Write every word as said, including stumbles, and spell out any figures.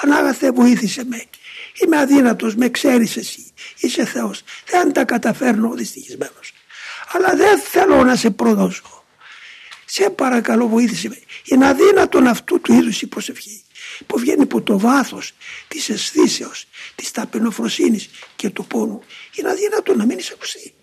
Πανάγαθε, βοήθησε με. Είμαι αδύνατος, με ξέρεις εσύ. Είσαι Θεός. Δεν τα καταφέρνω, δυστυχισμένος. Αλλά δεν θέλω να σε προδώσω. Σε παρακαλώ, βοήθησε με. Είναι αδύνατον αυτού του είδους η προσευχή, που βγαίνει από το βάθος της αισθήσεως, της ταπεινοφροσύνης και του πόνου. Είναι αδύνατον να μην εισακουστεί.